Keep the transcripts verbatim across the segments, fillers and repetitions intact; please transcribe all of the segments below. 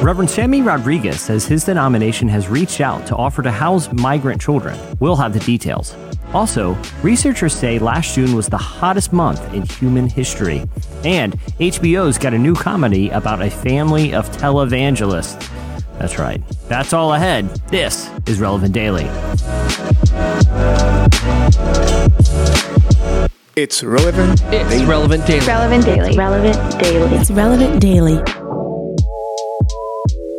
Reverend Sammy Rodriguez says his denomination has reached out to offer to house migrant children. We'll have the details. Also, researchers say last June was the hottest month in human history. And H B O's got a new comedy about a family of televangelists. That's right. That's all ahead. This is Relevant Daily. It's Relevant. It's Relevant Daily. Relevant Daily. Relevant Daily. It's Relevant Daily.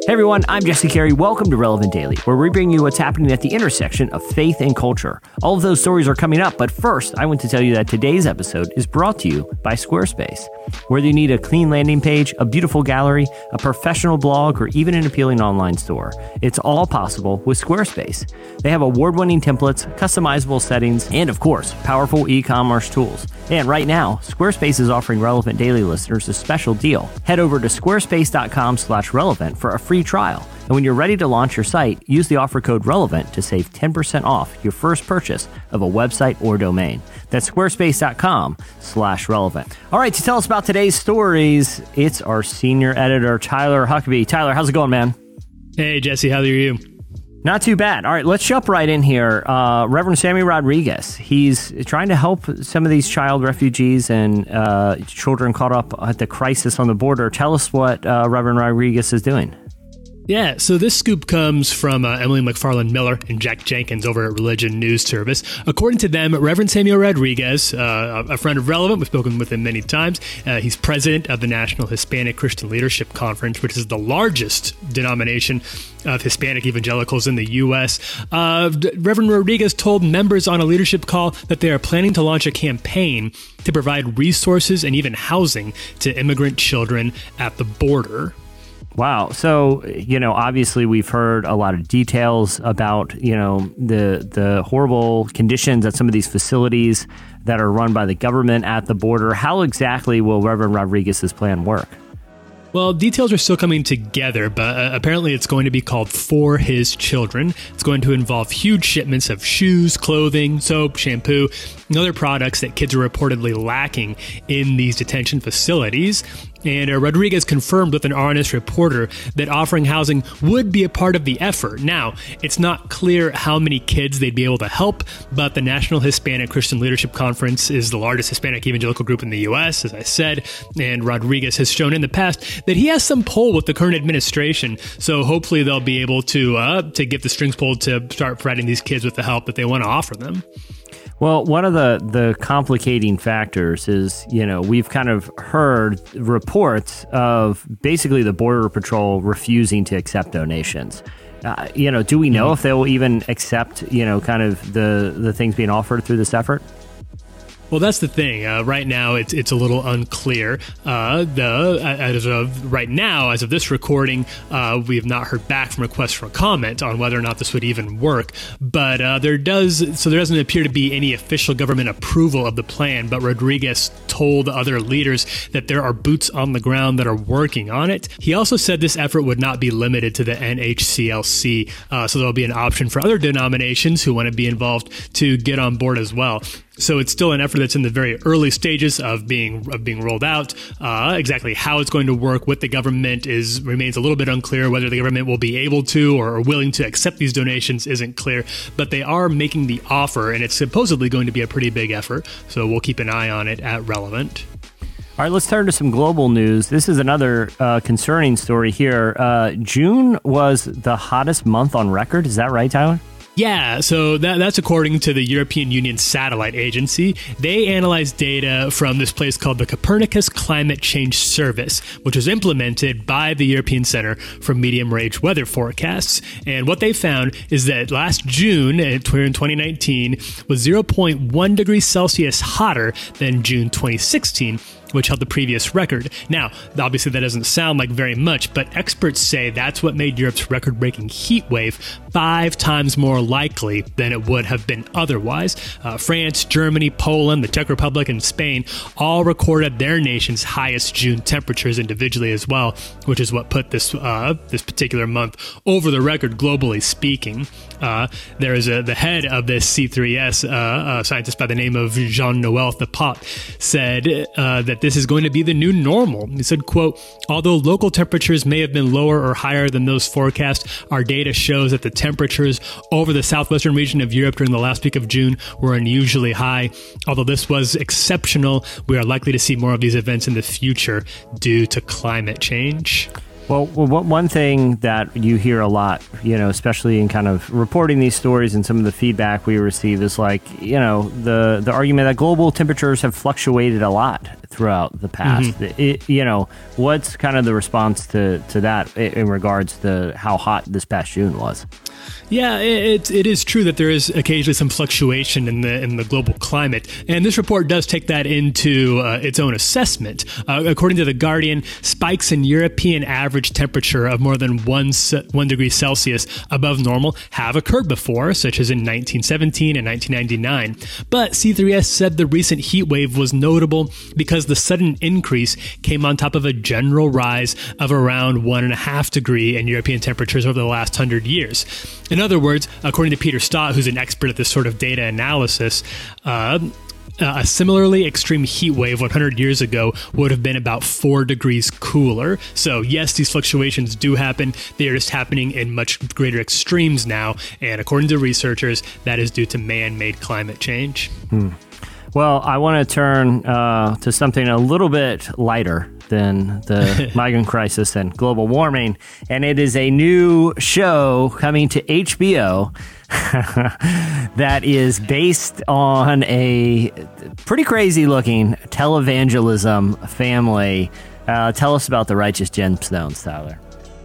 Hey everyone, I'm Jesse Carey. Welcome to Relevant Daily, where we bring you what's happening at the intersection of faith and culture. All of those stories are coming up, but first, I want to tell you that today's episode is brought to you by Squarespace. Whether you need a clean landing page, a beautiful gallery, a professional blog, or even an appealing online store, it's all possible with Squarespace. They have award-winning templates, customizable settings, and of course, powerful e-commerce tools. And right now, Squarespace is offering Relevant Daily listeners a special deal. Head over to squarespace dot com slash relevant for a free trial. And when you're ready to launch your site, use the offer code RELEVANT to save ten percent off your first purchase of a website or domain. That's squarespace dot com slash relevant. All right, to tell us about today's stories, it's our senior editor, Tyler Huckabee. Tyler, how's it going, man? Hey, Jesse, how are you? Not too bad. All right, let's jump right in here. Uh, Reverend Sammy Rodriguez, he's trying to help some of these child refugees and uh, children caught up at the crisis on the border. Tell us what uh, Reverend Rodriguez is doing. Yeah, so this scoop comes from uh, Emily McFarland Miller and Jack Jenkins over at Religion News Service. According to them, Reverend Samuel Rodriguez, uh, a friend of Relevant, we've spoken with him many times, uh, he's president of the National Hispanic Christian Leadership Conference, which is the largest denomination of Hispanic evangelicals in the U S. Uh, Reverend Rodriguez told members on a leadership call that they are planning to launch a campaign to provide resources and even housing to immigrant children at the border. Wow. So, you know, obviously we've heard a lot of details about, you know, the the horrible conditions at some of these facilities that are run by the government at the border. How exactly will Reverend Rodriguez's plan work? Well, details are still coming together, but uh, apparently it's going to be called For His Children. It's going to involve huge shipments of shoes, clothing, soap, shampoo, and other products that kids are reportedly lacking in these detention facilities. And uh, Rodriguez confirmed with an R N S reporter that offering housing would be a part of the effort. Now, it's not clear how many kids they'd be able to help, but the National Hispanic Christian Leadership Conference is the largest Hispanic evangelical group in the U S, as I said, and Rodriguez has shown in the past that he has some pull with the current administration, so hopefully they'll be able to, uh, to get the strings pulled to start providing these kids with the help that they want to offer them. Well, one of the, the complicating factors is, you know, we've kind of heard reports of basically the Border Patrol refusing to accept donations. Uh, you know, do we know mm-hmm. if they will even accept, you know, kind of the, the things being offered through this effort? Well, that's the thing. Uh, right now, it's it's a little unclear. Uh, the as of right now, as of this recording, uh, we have not heard back from requests for comment on whether or not this would even work. But uh, there does so there doesn't appear to be any official government approval of the plan. But Rodriguez told other leaders that there are boots on the ground that are working on it. He also said this effort would not be limited to the N H C L C, uh, so there'll be an option for other denominations who want to be involved to get on board as well. So it's still an effort that's in the very early stages of being of being rolled out. Uh, exactly how it's going to work with the government is remains a little bit unclear. Whether the government will be able to or willing to accept these donations isn't clear. But they are making the offer, and it's supposedly going to be a pretty big effort. So we'll keep an eye on it at Relevant. All right, let's turn to some global news. This is another uh, concerning story here. Uh, June was the hottest month on record. Is that right, Tyler? Yeah, so that, that's according to the European Union Satellite Agency. They analyzed data from this place called the Copernicus Climate Change Service, which was implemented by the European Center for Medium Range Weather Forecasts. And what they found is that last June in twenty nineteen was zero point one degrees Celsius hotter than June twenty sixteen, which held the previous record. Now, obviously that doesn't sound like very much, but experts say that's what made Europe's record-breaking heat wave five times more likely than it would have been otherwise. Uh, France, Germany, Poland, the Czech Republic, and Spain all recorded their nation's highest June temperatures individually as well, which is what put this uh, this particular month over the record globally speaking. Uh, there is a, the head of this C three S, uh, a scientist by the name of Jean-Noel Thapaut, said uh, that that this is going to be the new normal. He said, quote, although local temperatures may have been lower or higher than those forecast, our data shows that the temperatures over the southwestern region of Europe during the last week of June were unusually high. Although this was exceptional, we are likely to see more of these events in the future due to climate change. Well, one thing that you hear a lot, you know, especially in kind of reporting these stories and some of the feedback we receive is like, you know, the, the argument that global temperatures have fluctuated a lot throughout the past. Mm-hmm. It, you know, what's kind of the response to, to that in regards to how hot this past June was? Yeah, it, it is true that there is occasionally some fluctuation in the in the global climate. And this report does take that into uh, its own assessment. Uh, according to The Guardian, spikes in European average temperature of more than one, one degree Celsius above normal have occurred before, such as in nineteen seventeen and nineteen ninety-nine. But C three S said the recent heat wave was notable because the sudden increase came on top of a general rise of around one and a half degree in European temperatures over the last hundred years. In other words, according to Peter Stott, who's an expert at this sort of data analysis, uh, a similarly extreme heat wave one hundred years ago would have been about four degrees cooler. So yes, these fluctuations do happen. They are just happening in much greater extremes now. And according to researchers, that is due to man-made climate change. Hmm. Well, I want to turn uh, to something a little bit lighter than the migrant crisis and global warming. And it is a new show coming to H B O that is based on a pretty crazy looking televangelism family. Uh, tell us about The Righteous Gemstones, Tyler.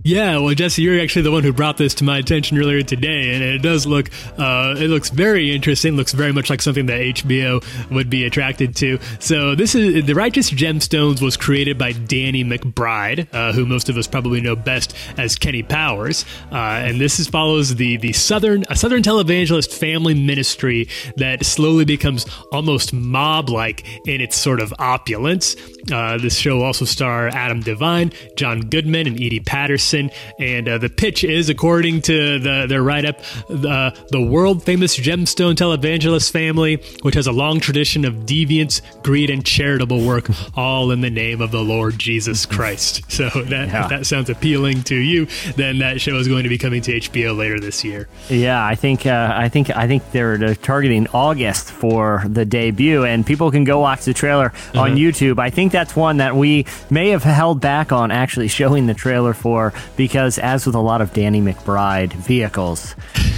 Yeah, well, Jesse, you're actually the one who brought this to my attention earlier today, and it does look, uh, it looks very interesting, looks very much like something that H B O would be attracted to. So this is, The Righteous Gemstones was created by Danny McBride, uh, who most of us probably know best as Kenny Powers, uh, and this is, follows the, the Southern, a Southern televangelist family ministry that slowly becomes almost mob-like in its sort of opulence. Uh, this show also star Adam Devine, John Goodman, and Edie Patterson. And uh, the pitch is, according to the, their write-up, uh, the world-famous gemstone televangelist family, which has a long tradition of deviance, greed, and charitable work, all in the name of the Lord Jesus Christ. So that, yeah. If that sounds appealing to you, then that show is going to be coming to H B O later this year. Yeah, I think uh, I think I think they're, they're targeting August for the debut, and people can go watch the trailer uh-huh. on YouTube. I think that's one that we may have held back on actually showing the trailer for, because as with a lot of Danny McBride vehicles,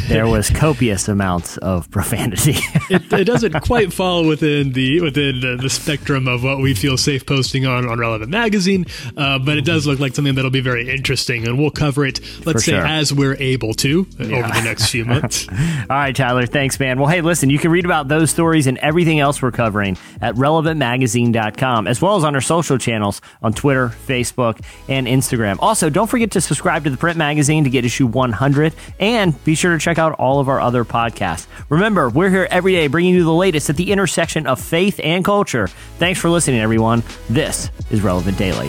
there was copious amounts of profanity. it, it doesn't quite fall within the within the, the spectrum of what we feel safe posting on, on Relevant Magazine, uh, but it does look like something that'll be very interesting, and we'll cover it, let's For say, sure. as we're able to yeah. over the next few months. All right, Tyler, thanks, man. Well, hey, listen, you can read about those stories and everything else we're covering at relevant magazine dot com, as well as on our social channels on Twitter, Facebook, and Instagram. Also, don't forget to subscribe to the print magazine to get issue one hundred, and be sure to check out all of our other podcasts. Remember, we're here every day bringing you the latest at the intersection of faith and culture. Thanks for listening, everyone. This is Relevant Daily.